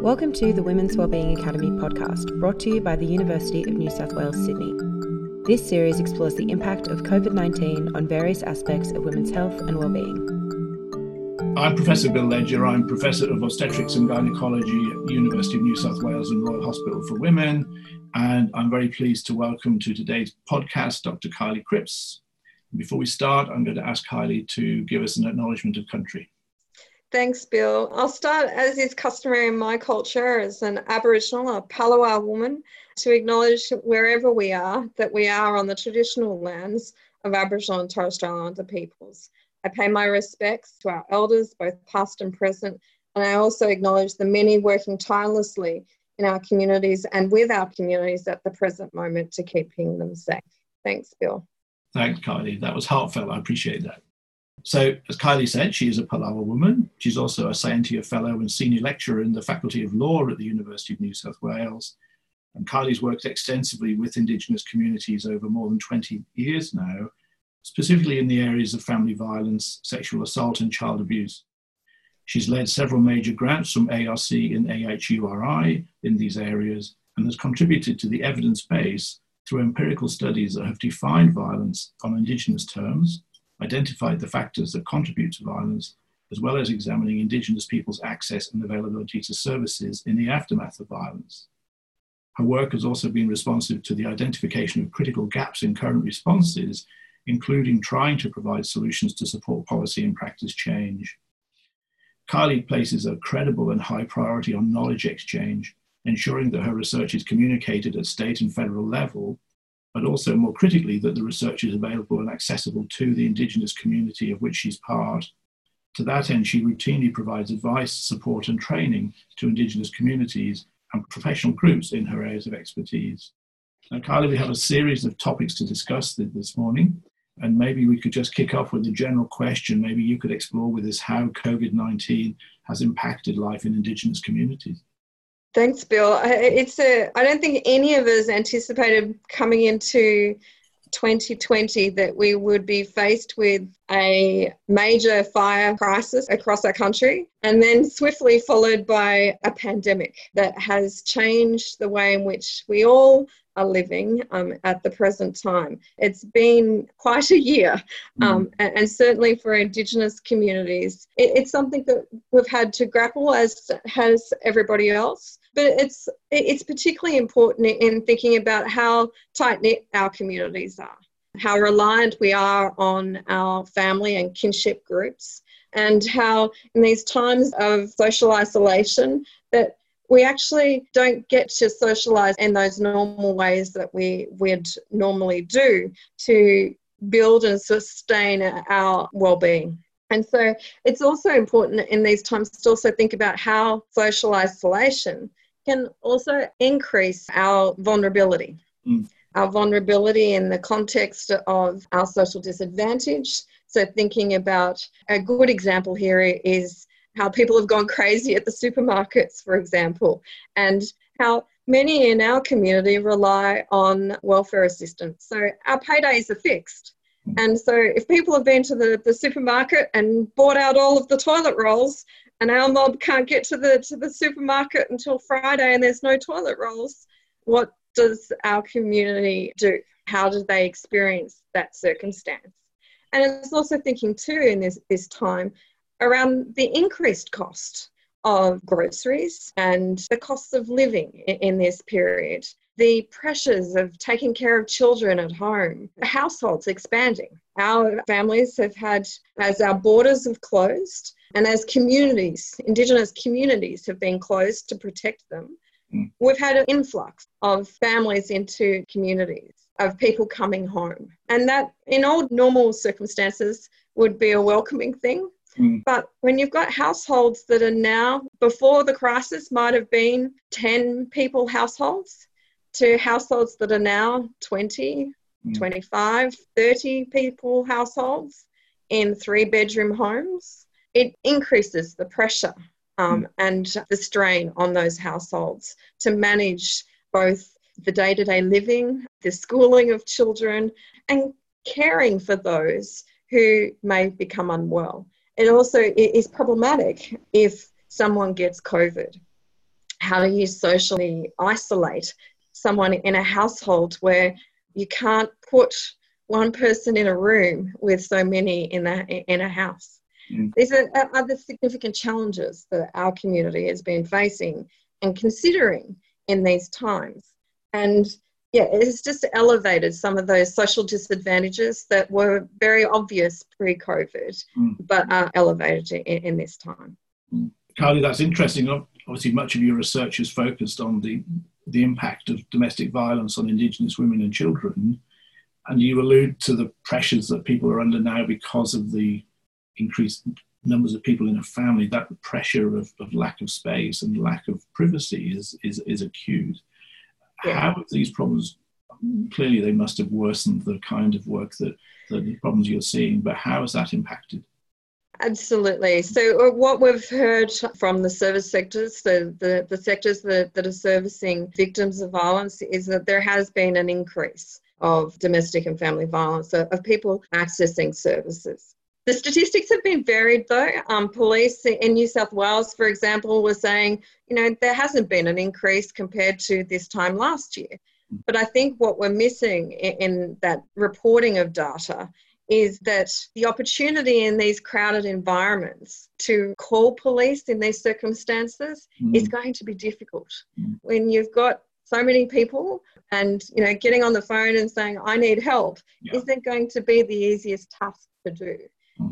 Welcome to the Women's Wellbeing Academy podcast, brought to you by the University of New South Wales, Sydney. This series explores the impact of COVID-19 on various aspects of women's health and wellbeing. I'm Professor Bill Ledger. I'm Professor of Obstetrics and Gynaecology at the University of New South Wales and Royal Hospital for Women. And I'm very pleased to welcome to today's podcast, Dr. Kylie Cripps. Before we start, I'm going to ask Kylie to give us an acknowledgement of country. Thanks, Bill. I'll start, as is customary in my culture, as an Aboriginal, a Palawa woman, to acknowledge wherever we are, that we are on the traditional lands of Aboriginal and Torres Strait Islander peoples. I pay my respects to our elders, both past and present, and I also acknowledge the many working tirelessly in our communities and with our communities at the present moment to keeping them safe. Thanks, Bill. Thanks, Kylie. That was heartfelt. I appreciate that. So, as Kylie said, she is a Palawa woman. She's also a Scientia Fellow and Senior Lecturer in the Faculty of Law at the University of New South Wales. And Kylie's worked extensively with Indigenous communities over more than 20 years now, specifically in the areas of family violence, sexual assault and child abuse. She's led several major grants from ARC and AHURI in these areas and has contributed to the evidence base through empirical studies that have defined violence on Indigenous terms, identified the factors that contribute to violence, as well as examining Indigenous people's access and availability to services in the aftermath of violence. Her work has also been responsive to the identification of critical gaps in current responses, including trying to provide solutions to support policy and practice change. Kylie places a credible and high priority on knowledge exchange, ensuring that her research is communicated at state and federal level, but also more critically that the research is available and accessible to the Indigenous community of which she's part. To that end, she routinely provides advice, support and training to Indigenous communities and professional groups in her areas of expertise. Now, Kylie, we have a series of topics to discuss this morning, and maybe we could just kick off with a general question. Maybe you could explore with us how COVID-19 has impacted life in Indigenous communities. Thanks, Bill. I don't think any of us anticipated coming into 2020 that we would be faced with a major fire crisis across our country and then swiftly followed by a pandemic that has changed the way in which we all are living at the present time. It's been quite a year and certainly for Indigenous communities. It's something that we've had to grapple as has everybody else. But it's particularly important in thinking about how tight-knit our communities are, how reliant we are on our family and kinship groups, and how in these times of social isolation that we actually don't get to socialise in those normal ways that we would normally do to build and sustain our well-being. And so it's also important in these times to also think about how social isolation can also increase our vulnerability. Our vulnerability in the context of our social disadvantage. So thinking about a good example here is how people have gone crazy at the supermarkets, for example, and how many in our community rely on welfare assistance. So our paydays are fixed. And so if people have been to the supermarket and bought out all of the toilet rolls, and our mob can't get to the supermarket until Friday and there's no toilet rolls, what does our community do? How do they experience that circumstance? And it's also thinking too in this time around the increased cost of groceries and the costs of living in this period, the pressures of taking care of children at home, the households expanding. Our families have had, as our borders have closed and as communities, Indigenous communities have been closed to protect them, we've had an influx of families into communities, of people coming home. And that in all normal circumstances would be a welcoming thing. But when you've got households that are now, before the crisis might have been 10 people households, to households that are now 20, 25, 30 people households in 3-bedroom homes, it increases the pressure and the strain on those households to manage both the day-to-day living, the schooling of children, and caring for those who may become unwell. It also is problematic if someone gets COVID. How do you socially isolate someone in a household where you can't put one person in a room with so many in a house? Mm. These are other significant challenges that our community has been facing and considering in these times. And yeah, it's just elevated some of those social disadvantages that were very obvious pre-COVID, but are elevated in this time. Kylie, that's interesting. Obviously, much of your research is focused on the impact of domestic violence on Indigenous women and children. And you allude to the pressures that people are under now because of the increased numbers of people in a family. That pressure of lack of space and lack of privacy is acute. Yeah. How have these problems, clearly they must have worsened the kind of work the problems you're seeing, but how has that impacted? Absolutely. So what we've heard from the service sectors, so the sectors that are servicing victims of violence, is that there has been an increase of domestic and family violence, of people accessing services. The statistics have been varied though. Police in New South Wales, for example, were saying, you know, there hasn't been an increase compared to this time last year. But I think what we're missing in that reporting of data is that the opportunity in these crowded environments to call police in these circumstances is going to be difficult. When you've got so many people and, you know, getting on the phone and saying, I need help, isn't going to be the easiest task to do.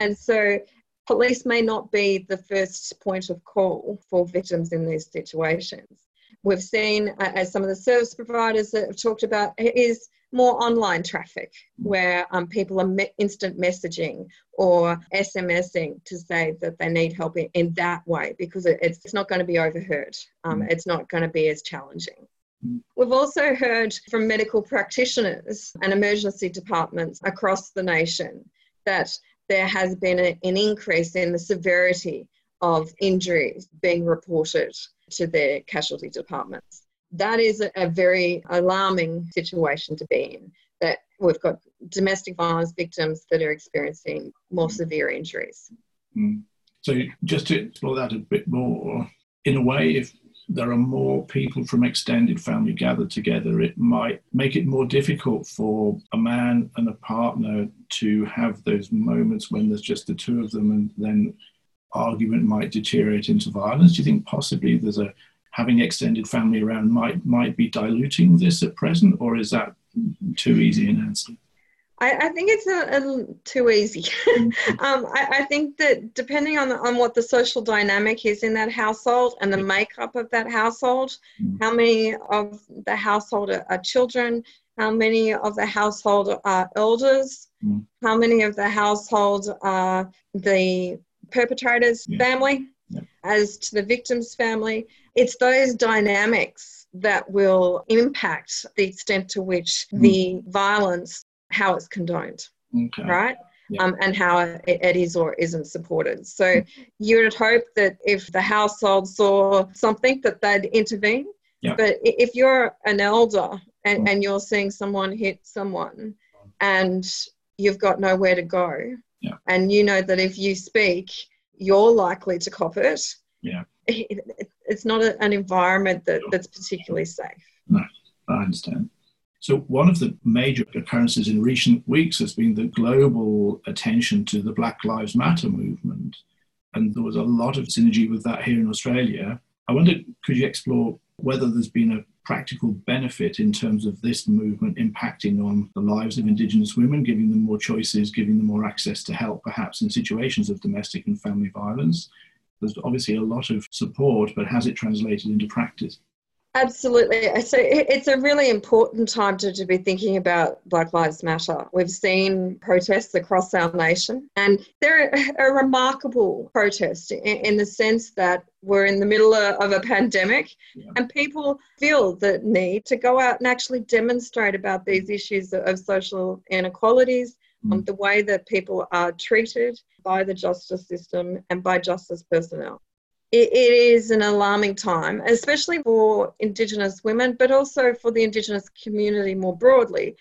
And so police may not be the first point of call for victims in these situations. We've seen, as some of the service providers that have talked about, is more online traffic where people are instant messaging or SMSing to say that they need help in that way, because it's not going to be overheard. It's not going to be as challenging. We've also heard from medical practitioners and emergency departments across the nation that there has been an increase in the severity of injuries being reported to their casualty departments. That is a very alarming situation to be in, that we've got domestic violence victims that are experiencing more severe injuries. So just to explore that a bit more, in a way, if there are more people from extended family gathered together, it might make it more difficult for a man and a partner to have those moments when there's just the two of them, and then argument might deteriorate into violence. Do you think possibly there's having extended family around might be diluting this at present, or is that too easy an answer? I think it's a too easy. I think that depending on what the social dynamic is in that household and the makeup of that household, how many of the household are children, how many of the household are elders, how many of the household are the perpetrator's family, as to the victim's family. It's those dynamics that will impact the extent to which the violence, how it's condoned, right? Yeah. And how it is or isn't supported. So you would hope that if the household saw something that they'd intervene. Yeah. But if you're an elder and you're seeing someone hit someone and you've got nowhere to go, and you know that if you speak, you're likely to cop it, it's not an environment that's particularly safe. No, I understand. So one of the major occurrences in recent weeks has been the global attention to the Black Lives Matter movement. And there was a lot of synergy with that here in Australia. I wonder, could you explore whether there's been a practical benefit in terms of this movement impacting on the lives of Indigenous women, giving them more choices, giving them more access to help, perhaps in situations of domestic and family violence? There's obviously a lot of support, but has it translated into practice? Absolutely. So it's a really important time to be thinking about Black Lives Matter. We've seen protests across our nation, and they're a remarkable protest in the sense that we're in the middle of a pandemic and people feel the need to go out and actually demonstrate about these issues of social inequalities, the way that people are treated by the justice system and by justice personnel. It is an alarming time, especially for Indigenous women, but also for the Indigenous community more broadly,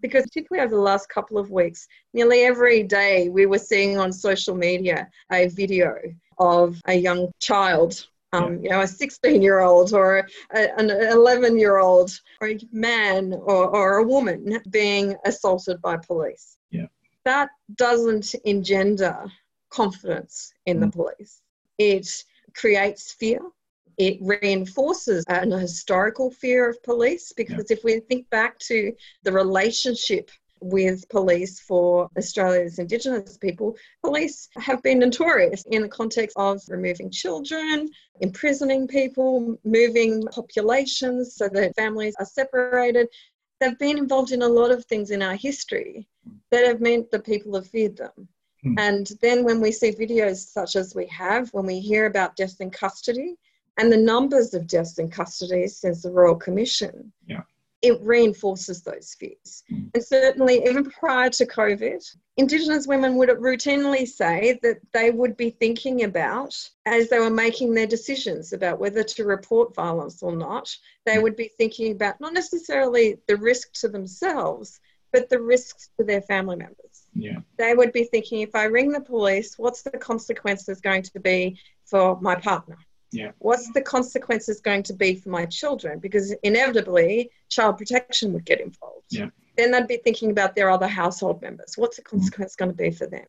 because particularly over the last couple of weeks, nearly every day we were seeing on social media a video of a young child you know, a 16-year-old or an 11-year-old or a man or a woman being assaulted by police. Yeah. That doesn't engender confidence in the police. It creates fear. It reinforces an historical fear of police, because if we think back to the relationship with police for Australia's Indigenous people, police have been notorious in the context of removing children, imprisoning people, moving populations so that families are separated. They've been involved in a lot of things in our history that have meant that people have feared them. And then when we see videos such as we have, when we hear about deaths in custody and the numbers of deaths in custody since the Royal Commission, it reinforces those fears. And certainly, even prior to COVID, Indigenous women would routinely say that they would be thinking about, as they were making their decisions about whether to report violence or not, they would be thinking about not necessarily the risk to themselves, but the risks to their family members. Yeah. They would be thinking, if I ring the police, what's the consequences going to be for my partner? Yeah. What's the consequences going to be for my children? Because inevitably, child protection would get involved. Yeah. Then they'd be thinking about their other household members. What's the consequence going to be for them?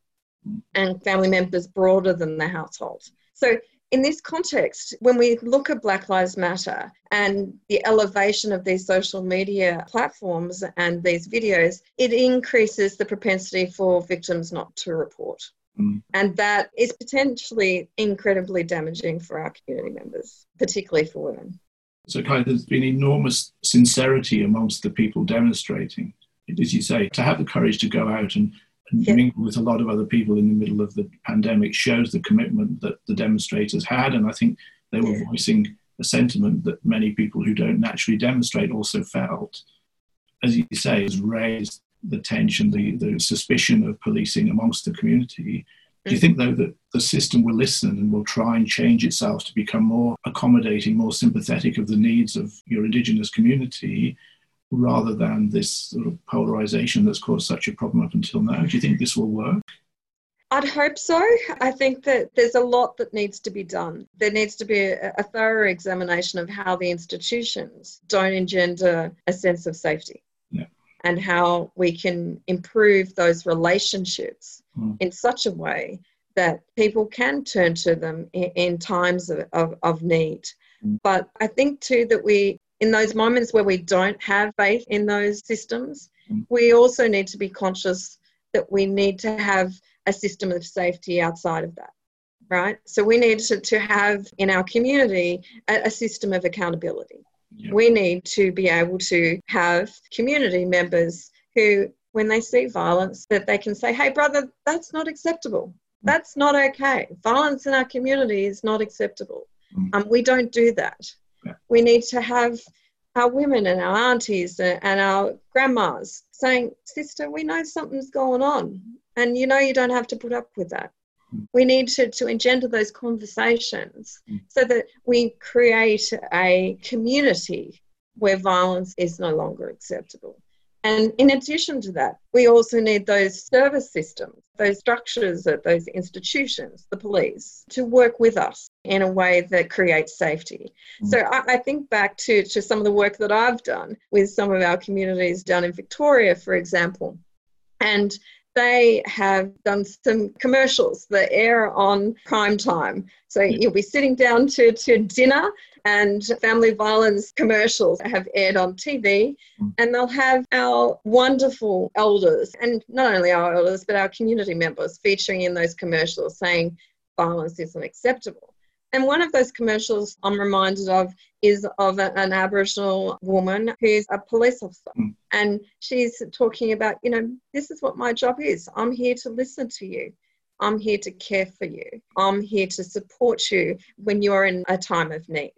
And family members broader than the household. So in this context, when we look at Black Lives Matter and the elevation of these social media platforms and these videos, it increases the propensity for victims not to report. And that is potentially incredibly damaging for our community members, particularly for women. So, Kylie, there's been enormous sincerity amongst the people demonstrating. As you say, to have the courage to go out and mingle with a lot of other people in the middle of the pandemic shows the commitment that the demonstrators had. And I think they were voicing a sentiment that many people who don't naturally demonstrate also felt. As you say, it's raised the tension, the suspicion of policing amongst the community. Do you think, though, that the system will listen and will try and change itself to become more accommodating, more sympathetic of the needs of your Indigenous community, rather than this sort of polarisation that's caused such a problem up until now? Do you think this will work? I'd hope so. I think that there's a lot that needs to be done. There needs to be a thorough examination of how the institutions don't engender a sense of safety. And how we can improve those relationships in such a way that people can turn to them in times of need. But I think too that we, in those moments where we don't have faith in those systems, we also need to be conscious that we need to have a system of safety outside of that, right? So we need to have in our community a system of accountability. Yep. We need to be able to have community members who, when they see violence, that they can say, hey, brother, that's not acceptable. That's not okay. Violence in our community is not acceptable. We don't do that. Yeah. We need to have our women and our aunties and our grandmas saying, sister, we know something's going on. And you know you don't have to put up with that. We need to engender those conversations so that we create a community where violence is no longer acceptable. And in addition to that, we also need those service systems, those structures, those institutions, the police, to work with us in a way that creates safety. So I think back to some of the work that I've done with some of our communities down in Victoria, for example, and they have done some commercials that air on prime time. So you'll be sitting down to dinner and family violence commercials have aired on TV and they'll have our wonderful elders, and not only our elders, but our community members featuring in those commercials saying violence isn't acceptable. And one of those commercials I'm reminded of is of an Aboriginal woman who's a police officer. And she's talking about, you know, this is what my job is. I'm here to listen to you. I'm here to care for you. I'm here to support you when you're in a time of need.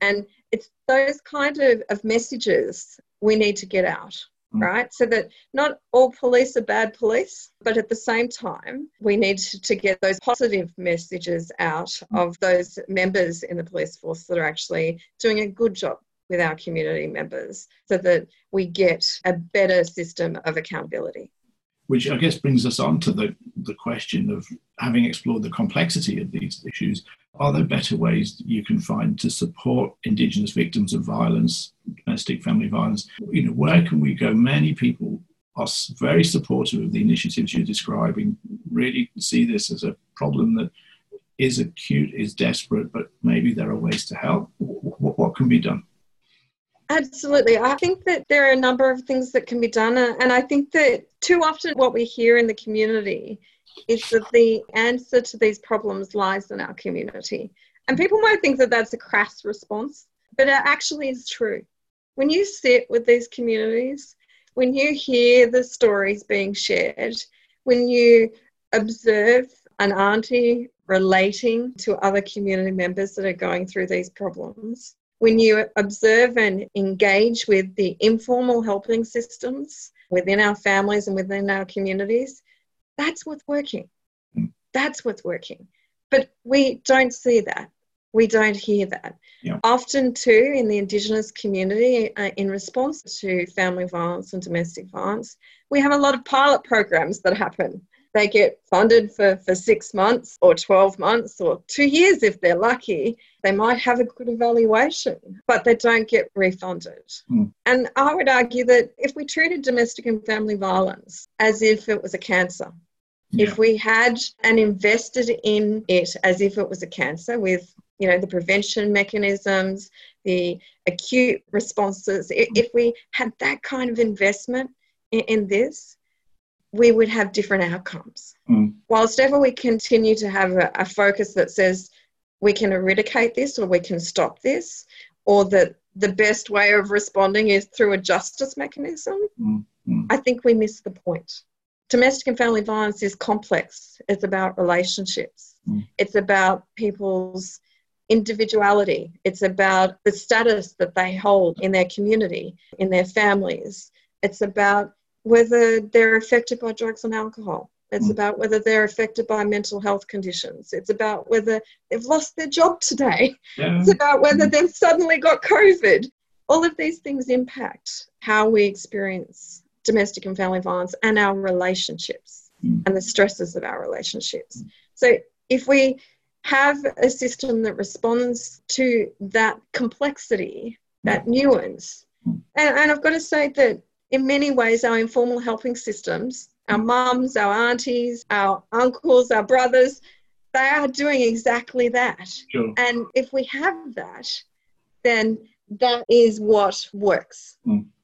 And it's those kind of messages we need to get out, right? So that not all police are bad police, but at the same time, we need to get those positive messages out of those members in the police force that are actually doing a good job with our community members so that we get a better system of accountability. which I guess brings us on to the question of, having explored the complexity of these issues, are there better ways that you can find to support Indigenous victims of violence, domestic family violence? You know, where can we go? Many people are very supportive of the initiatives you're describing, really see this as a problem that is acute, is desperate, but maybe there are ways to help. What can be done? Absolutely. I think that there are a number of things that can be done. And I think that too often what we hear in the community is that the answer to these problems lies in our community. And people might think that that's a crass response, but it actually is true. When you sit with these communities, when you hear the stories being shared, when you observe an auntie relating to other community members that are going through these problems, when you observe and engage with the informal helping systems within our families and within our communities, that's what's working. That's what's working. But we don't see that. We don't hear that. Yeah. Often too, in the Indigenous community, in response to family violence and domestic violence, we have a lot of pilot programs that happen. They get funded for 6 months or 12 months or 2 years if they're lucky. They might have a good evaluation, but they don't get refunded. Mm. And I would argue that if we treated domestic and family violence as if it was a cancer, yeah, if we had and invested in it as if it was a cancer with, you know, the prevention mechanisms, the acute responses, if we had that kind of investment in this, we would have different outcomes. Mm. Whilst ever we continue to have a focus that says we can eradicate this or we can stop this, or that the best way of responding is through a justice mechanism, I think we miss the point. Domestic and family violence is complex. It's about relationships. Mm. It's about people's individuality. It's about the status that they hold in their community, in their families. It's about whether they're affected by drugs and alcohol. It's about whether they're affected by mental health conditions. It's about whether they've lost their job today. Yeah. It's about whether they've suddenly got COVID. All of these things impact how we experience domestic and family violence and our relationships and the stresses of our relationships. So if we have a system that responds to that complexity, that nuance, and I've got to say that in many ways, our informal helping systems, our mums, our aunties, our uncles, our brothers, they are doing exactly that. Sure. And if we have that, then that is what works,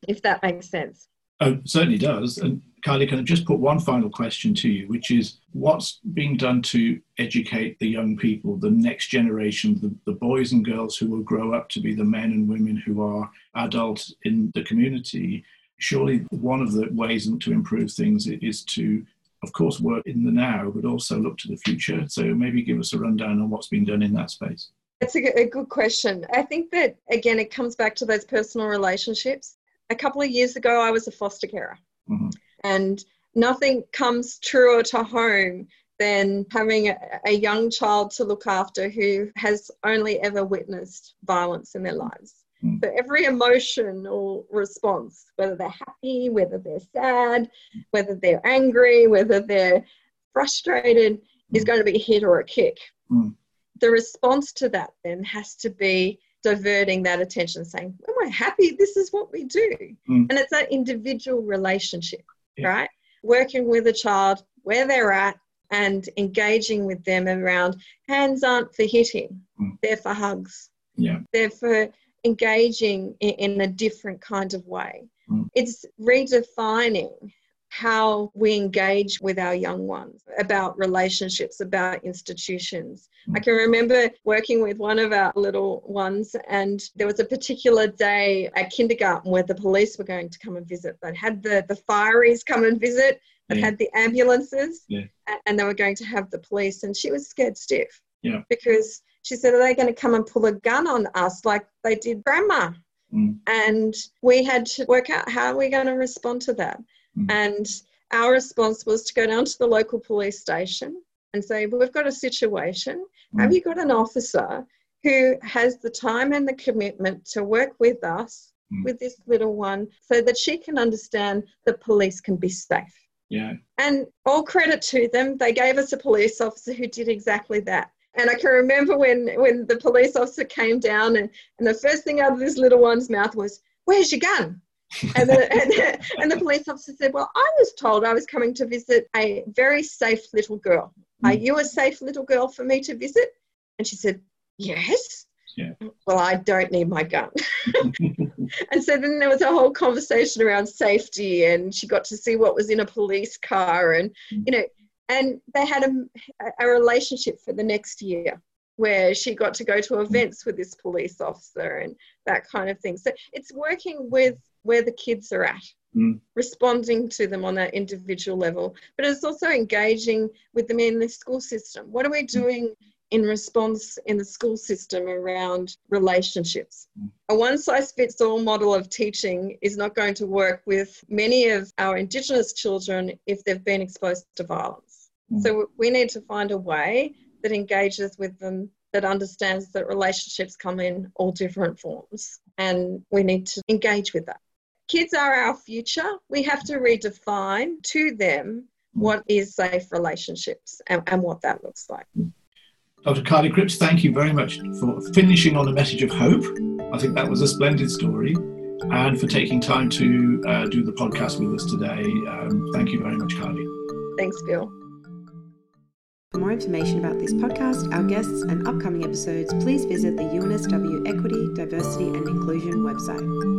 if that makes sense. Oh, it certainly does. And Kylie, can I just put one final question to you, which is what's being done to educate the young people, the next generation, the boys and girls who will grow up to be the men and women who are adults in the community? Surely one of the ways to improve things is to, of course, work in the now, but also look to the future. So maybe give us a rundown on what's been done in that space. That's a good question. I think that, again, it comes back to those personal relationships. A couple of years ago, I was a foster carer. Mm-hmm. And nothing comes truer to home than having a young child to look after who has only ever witnessed violence in their lives. So every emotion or response, whether they're happy, whether they're sad, whether they're angry, whether they're frustrated, is going to be a hit or a kick. The response to that then has to be diverting that attention, saying, when we're happy, this is what we do. And it's that individual relationship, right? Working with a child where they're at and engaging with them around hands aren't for hitting. They're for hugs. Yeah. They're for engaging in a different kind of way. It's redefining how we engage with our young ones about relationships, about institutions. I can remember working with one of our little ones, and there was a particular day at kindergarten where the police were going to come and visit. They had the fireys come and visit. They had the ambulances, and they were going to have the police, and she was scared stiff because she said, are they going to come and pull a gun on us like they did Grandma? And we had to work out how are we going to respond to that. And our response was to go down to the local police station and say, we've got a situation. Have you got an officer who has the time and the commitment to work with us, with this little one, so that she can understand that police can be safe? Yeah. And all credit to them, they gave us a police officer who did exactly that. And I can remember when the police officer came down and the first thing out of this little one's mouth was, "Where's your gun?" And the police officer said, "Well, I was told I was coming to visit a very safe little girl. Are you a safe little girl for me to visit?" And she said, "Yes." Yeah. "Well, I don't need my gun." And so then there was a whole conversation around safety, and she got to see what was in a police car, and, you know, and they had a relationship for the next year where she got to go to events with this police officer and that kind of thing. So it's working with where the kids are at, responding to them on that individual level, but it's also engaging with them in the school system. What are we doing in response in the school system around relationships? A one-size-fits-all model of teaching is not going to work with many of our Indigenous children if they've been exposed to violence. So we need to find a way that engages with them, that understands that relationships come in all different forms, and we need to engage with that. Kids are our future. We have to redefine to them what is safe relationships and what that looks like. Dr. Kylie Cripps, thank you very much for finishing on a message of hope. I think that was a splendid story, and for taking time to do the podcast with us today. Thank you very much, Kylie. Thanks, Bill. For more information about this podcast, our guests and upcoming episodes, please visit the UNSW Equity, Diversity and Inclusion website.